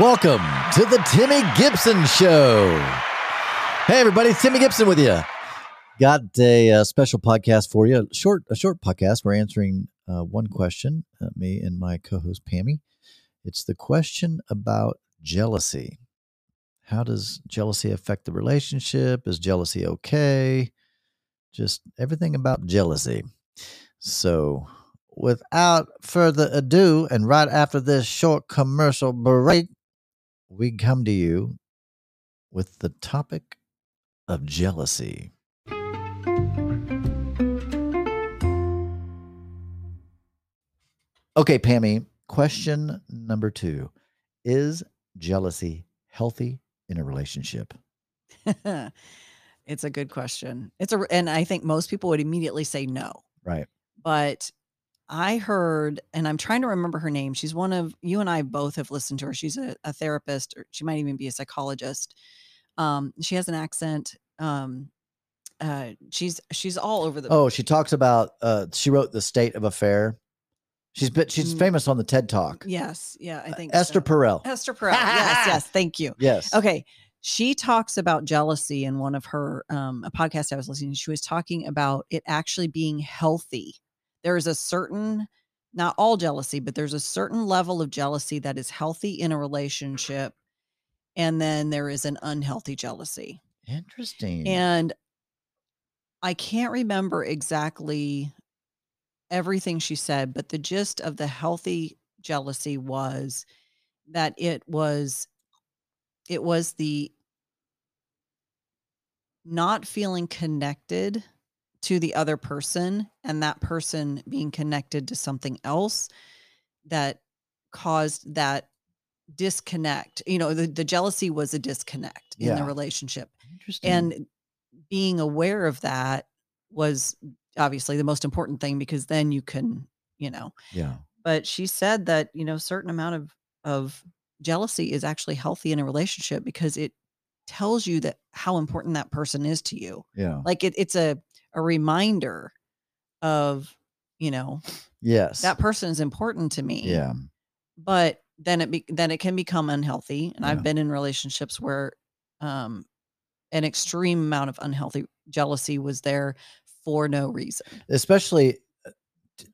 Welcome to the Timmy Gibson Show. Hey, everybody, it's Timmy Gibson with you. Got a special podcast for you, a short podcast. We're answering one question, me and my co-host, Pammy. It's the question about jealousy. How does jealousy affect the relationship? Is jealousy okay? Just everything about jealousy. So without further ado, and right after this short commercial break, we come to you with the topic of jealousy. Okay, Pammy, question number 2. Is jealousy healthy in a relationship? It's a good question. And I think most people would immediately say no. Right. But I heard, and I'm trying to remember her name. She's one of, you and I both have listened to her. She's a therapist, or she might even be a psychologist. She has an accent. She's all over the place. Oh, she talks about, she wrote The State of Affair. She's famous on the TED Talk. Yes. Yeah. I think Esther Perel. Esther Perel. Yes. Yes. Thank you. Yes. Okay. She talks about jealousy in one of her, a podcast I was listening to. She was talking about it actually being healthy. There's a certain, not all jealousy, but there's a certain level of jealousy that is healthy in a relationship. And then there is an unhealthy jealousy. Interesting. And I can't remember exactly everything she said, but the gist of the healthy jealousy was that it was the not feeling connected to the other person, and that person being connected to something else that caused that disconnect. You know, the jealousy was a disconnect in the relationship. Interesting. And being aware of that was obviously the most important thing, because then you can, but she said that, a certain amount of jealousy is actually healthy in a relationship, because it tells you that how important that person is to you. Yeah. Like it's a reminder of, yes, that person is important to me. Yeah. But then it can become unhealthy. And I've been in relationships where, an extreme amount of unhealthy jealousy was there for no reason. Especially,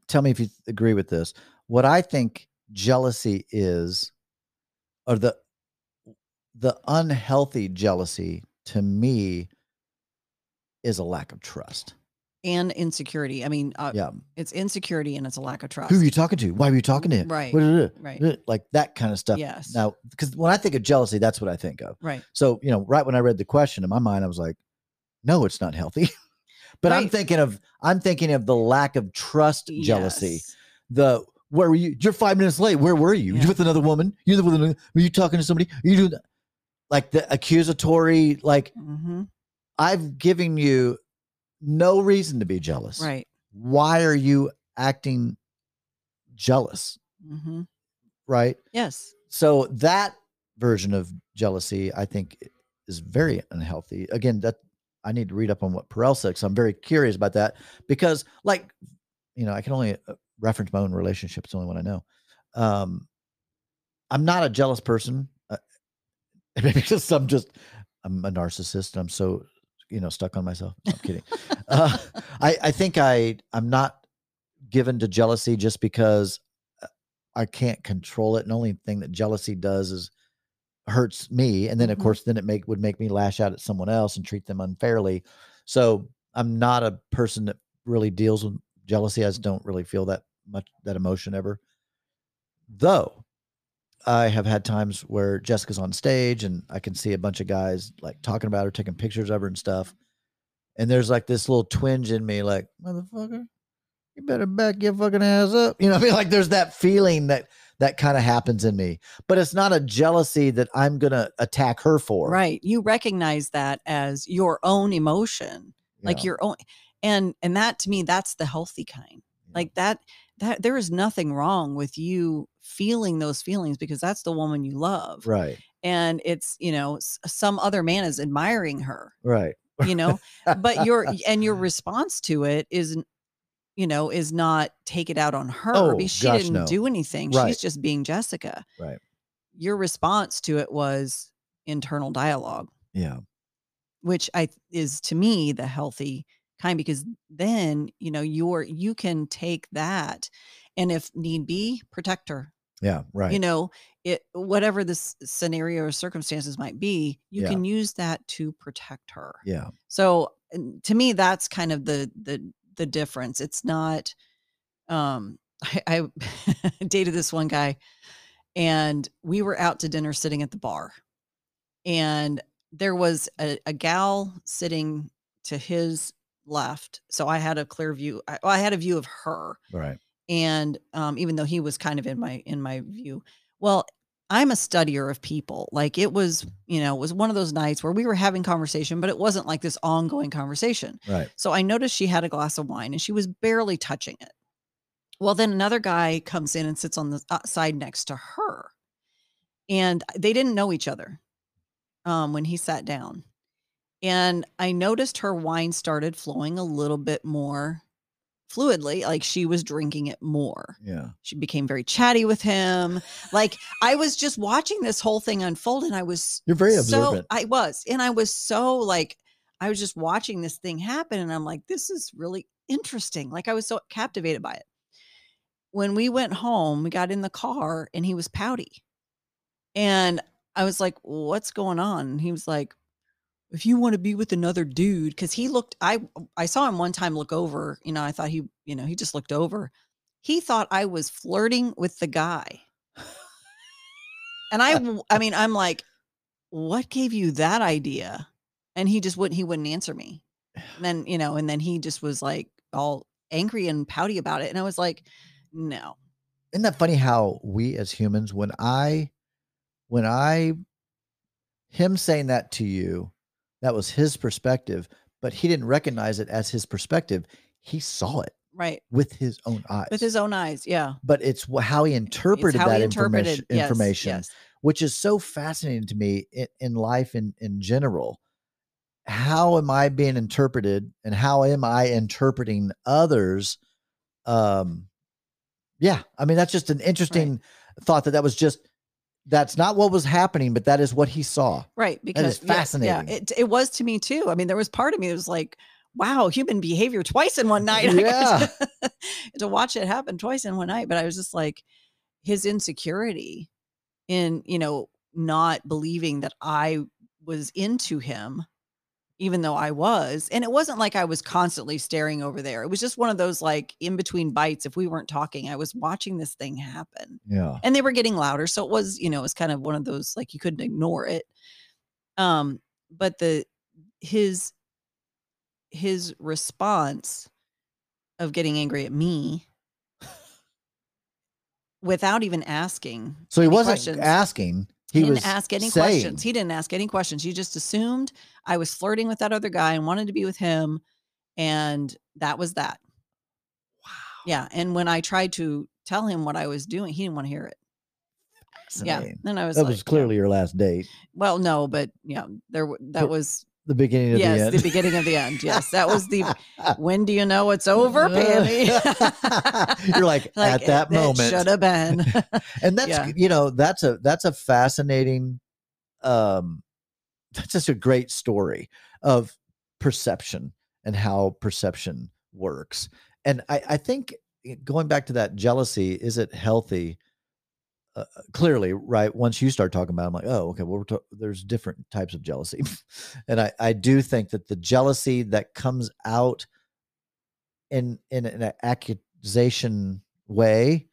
tell me if you agree with this. What I think jealousy is, or the unhealthy jealousy to me, is a lack of trust and insecurity. I mean, it's insecurity and it's a lack of trust. Who are you talking to? Why are you talking to him? Right. Right. Like that kind of stuff. Yes. Now, because when I think of jealousy, that's what I think of. Right. So, right when I read the question in my mind, I was like, no, it's not healthy. But right. I'm thinking of the lack of trust jealousy. Yes. Where were you? You're 5 minutes late. Where were you? Yeah. You with another woman? Were you talking to somebody? You do that? Like the accusatory, like, mm-hmm. I've given you no reason to be jealous. Right. Why are you acting jealous? Mm-hmm. Right. Yes. So that version of jealousy, I think, is very unhealthy. Again, that I need to read up on what Perel said, because I'm very curious about that, because I can only reference my own relationship. It's the only one I know. I'm not a jealous person. Maybe because I'm a narcissist. And I'm so, stuck on myself. No, I'm kidding. I think I'm not given to jealousy just because I can't control it. And the only thing that jealousy does is hurts me. And then, of course, it would make me lash out at someone else and treat them unfairly. So I'm not a person that really deals with jealousy. I just don't really feel that much, that emotion ever. Though I have had times where Jessica's on stage and I can see a bunch of guys like talking about her, taking pictures of her and stuff. And there's like this little twinge in me, like, motherfucker, you better back your fucking ass up. You know what I mean? Like there's that feeling that kind of happens in me, but it's not a jealousy that I'm going to attack her for. Right. You recognize that as your own emotion, like your own. And that, to me, that's the healthy kind. Like that there is nothing wrong with you feeling those feelings, because that's the woman you love. Right. And it's, some other man is admiring her. Right. But your response to it is not take it out on her. She didn't do anything. Right. She's just being Jessica. Right. your response to it was internal dialogue. Yeah. Which is to me the healthy kind, because then, you know, you can take that and if need be, protect her. Yeah. Right. You know, whatever this scenario or circumstances might be, you can use that to protect her. Yeah. So to me, that's kind of the difference. It's not, I dated this one guy and we were out to dinner sitting at the bar, and there was a gal sitting to his left. So I had a clear view. I had a view of her. Right. And, even though he was kind of in my view, well, I'm a studier of people. Like it was, you know, it was one of those nights where we were having conversation, but it wasn't like this ongoing conversation. Right. So I noticed she had a glass of wine and she was barely touching it. Well, then another guy comes in and sits on the side next to her, and they didn't know each other, when he sat down, and I noticed her wine started flowing a little bit more fluidly, like she was drinking it more. Yeah. She became very chatty with him. Like I was just watching this whole thing unfold, and I was observant. I was just watching this thing happen, and I'm like, this is really interesting. Like I was so captivated by it. When we went home, we got in the car and he was pouty, and I was like, what's going on? And he was like, if you want to be with another dude, because he looked, I saw him one time look over, you know, I thought he just looked over. He thought I was flirting with the guy. And I mean, I'm like, what gave you that idea? And he wouldn't answer me. And then, you know, and then he just was like all angry and pouty about it. And I was like, no. Isn't that funny how we as humans, him saying that to you, that was his perspective, but he didn't recognize it as his perspective. He saw it right with his own eyes. With his own eyes, yeah. But it's how he interpreted that information, yes. Which is so fascinating to me in life in general. How am I being interpreted, and how am I interpreting others? Yeah, I mean, that's just an interesting thought that was just. That's not what was happening, but that is what he saw. Right. Because that is fascinating. Yeah, it was to me too. I mean, there was part of me that was like, wow, human behavior twice in one night. Yeah. To watch it happen twice in one night. But I was just like, his insecurity in, you know, not believing that I was into him, even though I was. And it wasn't like I was constantly staring over there. It was just one of those, like, in between bites, if we weren't talking, I was watching this thing happen. Yeah. And they were getting louder. So it was, you know, it was kind of one of those, like, you couldn't ignore it. But his response of getting angry at me without even asking. So he wasn't asking. He didn't ask any questions. He didn't ask any questions. He just assumed I was flirting with that other guy and wanted to be with him. And that was that. Wow. Yeah. And when I tried to tell him what I was doing, he didn't want to hear it. Yeah. Then I was that was clearly your last date. Well, no, but yeah, that was the beginning of the end. Yes, the beginning of the end. Yes. That was the, when do you know it's over, Pammy? You're like at that moment. Should have been. And that's, you know, that's a fascinating, that's just a great story of perception and how perception works. And I think going back to that jealousy, is it healthy? Clearly, right. Once you start talking about it, I'm like, oh, okay, well, there's different types of jealousy. And I do think that the jealousy that comes out in an accusation way,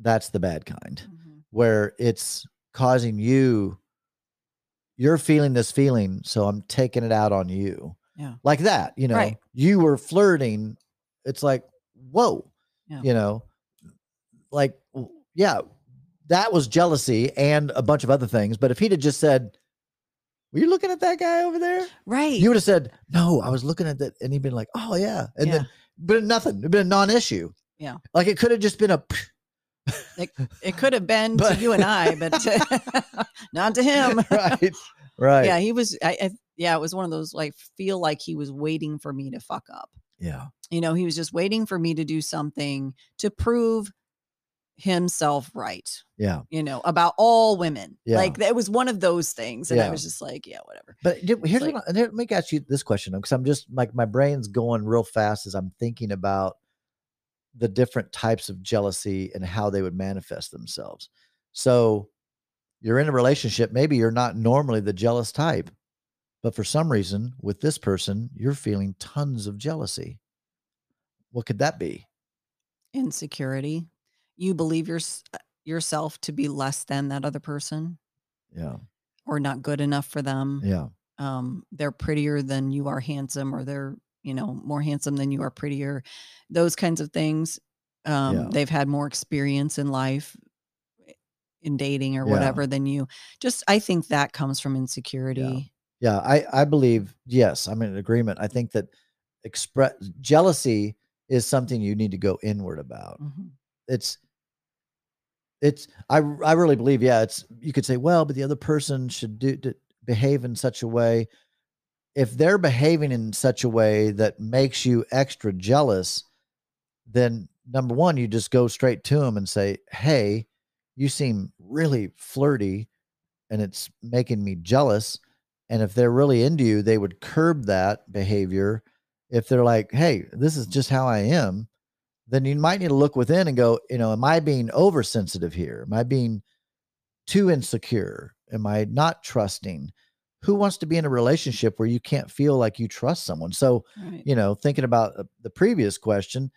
that's the bad kind, mm-hmm. where it's causing you're feeling this feeling, so I'm taking it out on you. Yeah. Like that, you know, right. You were flirting. It's like, whoa, yeah. You know, like, yeah. That was jealousy and a bunch of other things. But if he'd have just said, were you looking at that guy over there? Right. You would have said, no, I was looking at that. And he'd been like, oh yeah. And then, but nothing, it'd been a non-issue. Yeah. Like it could have just been it could have been to you and I, but not to him. Right. Right. Yeah. He was, it was one of those, like, feel like he was waiting for me to fuck up. Yeah. You know, he was just waiting for me to do something to prove himself right. Yeah. You know, about all women. Yeah. Like it was one of those things. And I was just like, yeah, whatever. But here's like, let me ask you this question, because I'm just like, my brain's going real fast as I'm thinking about the different types of jealousy and how they would manifest themselves. So you're in a relationship. Maybe you're not normally the jealous type, but for some reason with this person, you're feeling tons of jealousy. What could that be? Insecurity. You believe yourself to be less than that other person. Yeah. Or not good enough for them. Yeah. They're prettier than you are handsome, or they're, you know, more handsome than you are prettier. Those kinds of things. They've had more experience in life, in dating or whatever than you. Just, I think that comes from insecurity. Yeah. I believe, yes, I'm in agreement. I think that jealousy is something you need to go inward about. Mm-hmm. I really believe, it's, you could say, well, but the other person should behave in such a way. If they're behaving in such a way that makes you extra jealous, then number one, you just go straight to them and say, hey, you seem really flirty and it's making me jealous. And if they're really into you, they would curb that behavior. If they're like, hey, this is just how I am, then you might need to look within and go, you know, am I being oversensitive here? Am I being too insecure? Am I not trusting? Who wants to be in a relationship where you can't feel like you trust someone? So, you know, thinking about the previous question,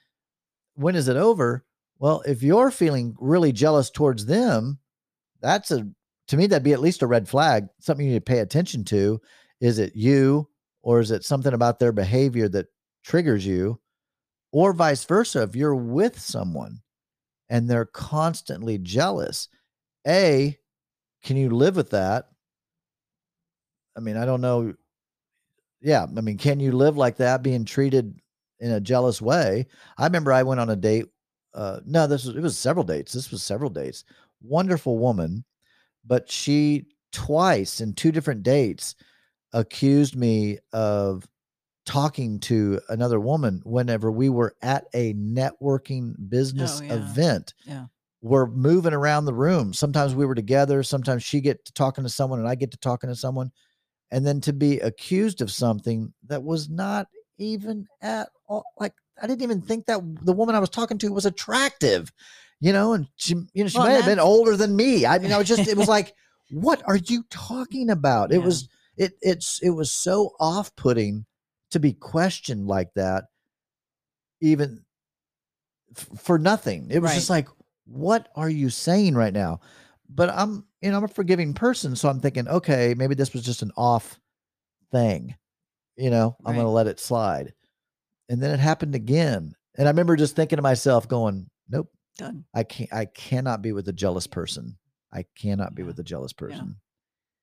when is it over? Well, if you're feeling really jealous towards them, that's to me, that'd be at least a red flag. Something you need to pay attention to. Is it you, or is it something about their behavior that triggers you? Or vice versa, if you're with someone and they're constantly jealous, A, can you live with that? I mean, I don't know. Yeah. I mean, can you live like that, being treated in a jealous way? I remember I went on a date. It was several dates. This was several dates. Wonderful woman. But she twice in two different dates accused me of talking to another woman whenever we were at a networking business event. Yeah. We're moving around the room. Sometimes we were together. Sometimes she get to talking to someone and I get to talking to someone. And then to be accused of something that was not even at all. Like, I didn't even think that the woman I was talking to was attractive, you know, and she might have been older than me. I mean, it was like, what are you talking about? Yeah. It was so off-putting to be questioned like that, even for nothing. It was just like, what are you saying right now? But I'm a forgiving person. So I'm thinking, okay, maybe this was just an off thing. You know, I'm going to let it slide. And then it happened again. And I remember just thinking to myself going, nope, done. I cannot be with a jealous person. I cannot be with a jealous person,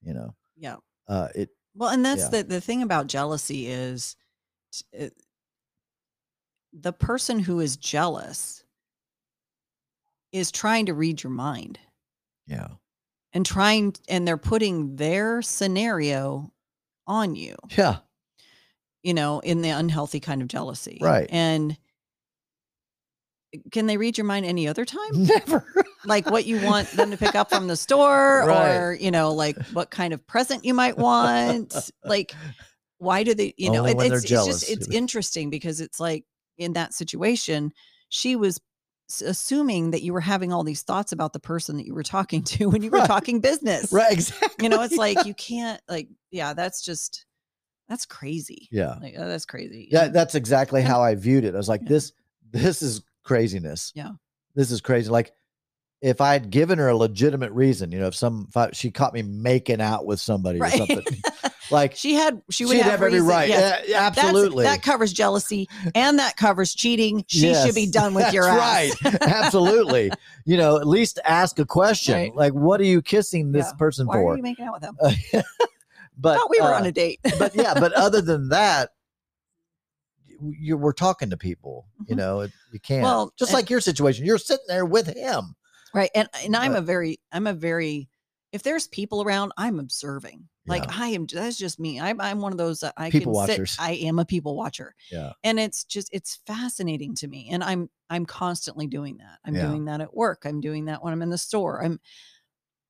you know? Yeah. Well, and that's the thing about jealousy is the person who is jealous is trying to read your mind. Yeah. And they're putting their scenario on you. Yeah. You know, in the unhealthy kind of jealousy. Right. And can they read your mind any other time? Never. Like what you want them to pick up from the store or, you know, like what kind of present you might want. Like, why do they, you know, it's interesting because it's like in that situation, she was assuming that you were having all these thoughts about the person that you were talking to when you were talking business. Right. Exactly. You know, it's like, you can't like, that's crazy. Yeah. Like, oh, that's crazy. Yeah. That's exactly how I viewed it. I was like, this is craziness. Yeah. This is crazy. Like if I had given her a legitimate reason, you know, if she caught me making out with somebody or something, like she would have every right. Yeah. Yeah, absolutely. That covers jealousy and that covers cheating. She should be done with your ass. Right. Absolutely. You know, at least ask a question. Right. Like, what are you kissing this person for? Why are you making out with them? But thought we were on a date. But other than that, we're talking to people, you know, you can't, just like your situation, you're sitting there with him. Right. And I'm a very if there's people around, I'm observing. Like I am, that's just me. I'm one of those, I am a people watcher. Yeah. And it's just, it's fascinating to me. And I'm constantly doing that. I'm doing that at work. I'm doing that when I'm in the store.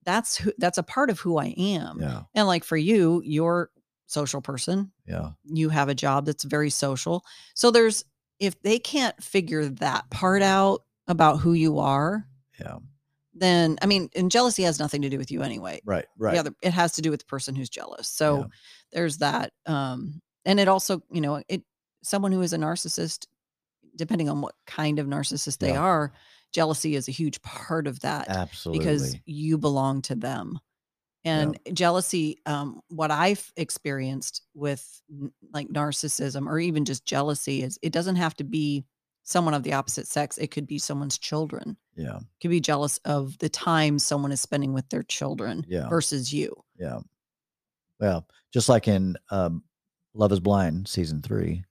That's a part of who I am. Yeah. And like for you, you're social person. Yeah. You have a job that's very social. So there's, if they can't figure that part out about who you are. Yeah. Then, I mean, and jealousy has nothing to do with you anyway. Right, right. It has to do with the person who's jealous. So there's that. And it also, you know, someone who is a narcissist, depending on what kind of narcissist they are, jealousy is a huge part of that. Absolutely. Because you belong to them. And jealousy, what I've experienced with like narcissism or even just jealousy is it doesn't have to be someone of the opposite sex. It could be someone's children. Yeah. Could be jealous of the time someone is spending with their children versus you. Yeah. Well, just like in Love is Blind season 3,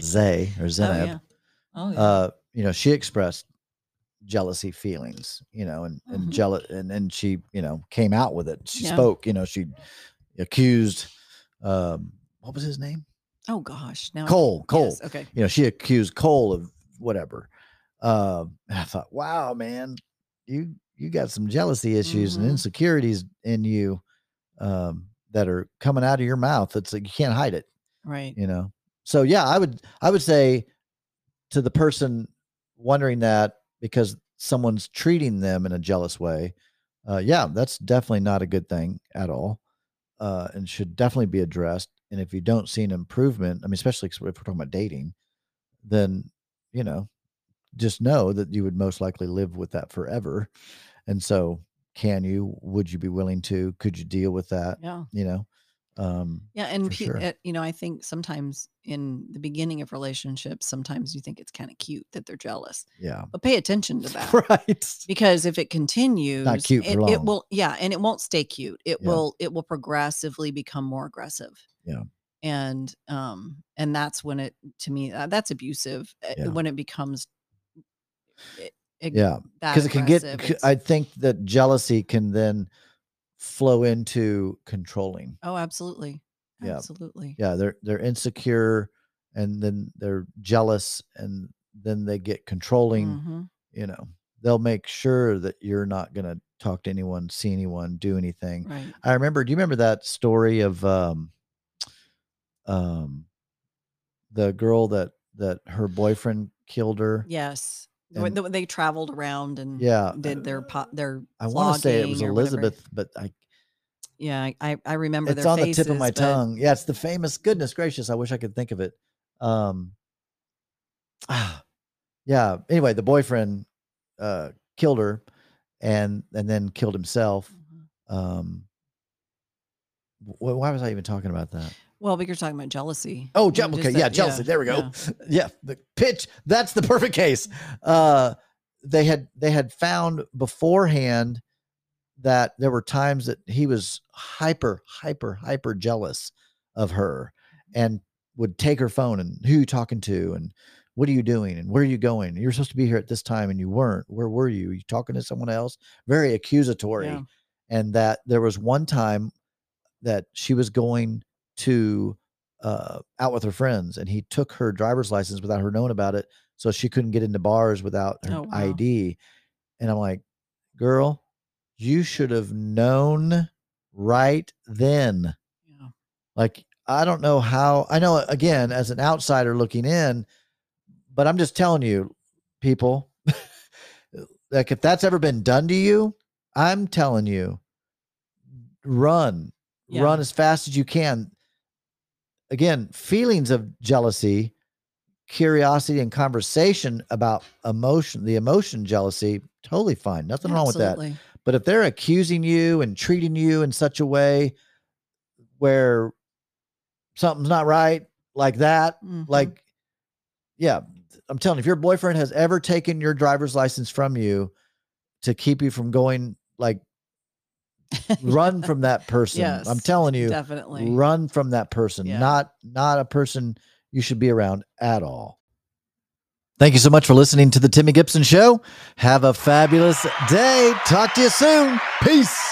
Zay or Zenab, you know, she expressed jealousy feelings, you know, and jealous, and she, you know, came out with it. She spoke, you know, she accused, what was his name? Oh gosh. Now Cole. Yes, okay. You know, she accused Cole of whatever. And I thought, wow, man, you got some jealousy issues and insecurities in you, that are coming out of your mouth. It's like, you can't hide it. Right. You know? So yeah, I would say to the person wondering that because someone's treating them in a jealous way. That's definitely not a good thing at all. And should definitely be addressed. And if you don't see an improvement, I mean, especially if we're talking about dating, then, you know, just know that you would most likely live with that forever. And so would you be willing to, could you deal with that? Yeah. You know? And you know, I think sometimes in the beginning of relationships, sometimes you think it's kind of cute that they're jealous. Yeah. But pay attention to that. Right. Because if it continues, not cute for long. It will, and it won't stay cute. It will progressively become more aggressive. Yeah. And that's when it, to me, that's abusive when it becomes because it can get. I think that jealousy can then flow into controlling. Oh, absolutely. Yeah. Absolutely. Yeah. They're insecure and then they're jealous and then they get controlling, you know, they'll make sure that you're not going to talk to anyone, see anyone, do anything. Right. Do you remember that story of, the girl that her boyfriend killed her? Yes. And they traveled around and did their I want to say it was Elizabeth, but I remember it's on faces, the tip of my tongue. Yeah, it's the famous. Goodness gracious, I wish I could think of it. Anyway, the boyfriend killed her, and then killed himself. Why was I even talking about that? Well, but you're talking about jealousy. Oh, okay. Yeah, jealousy. Yeah, there we go. Yeah. The pitch. That's the perfect case. They had found beforehand that there were times that he was hyper jealous of her and would take her phone and who are you talking to and what are you doing and where are you going? You're supposed to be here at this time and you weren't. Where were you? Are you talking to someone else? Very accusatory. Yeah. And that there was one time that she was going to out with her friends and he took her driver's license without her knowing about it, so she couldn't get into bars without her ID. And I'm like, girl, you should have known right then. Like, I don't know how, I know again as an outsider looking in, but I'm just telling you people, like if that's ever been done to you, I'm telling you, run as fast as you can. Again, feelings of jealousy, curiosity, and conversation about emotion, the emotion jealousy, totally fine. Nothing wrong with that. But if they're accusing you and treating you in such a way where something's not right, like that, I'm telling you, if your boyfriend has ever taken your driver's license from you to keep you from going, like, run from that person. Yes, I'm telling you, definitely run from that person. Yeah. Not a person you should be around at all. Thank you so much for listening to the Timmy Gibson Show. Have a fabulous day. Talk to you soon. Peace.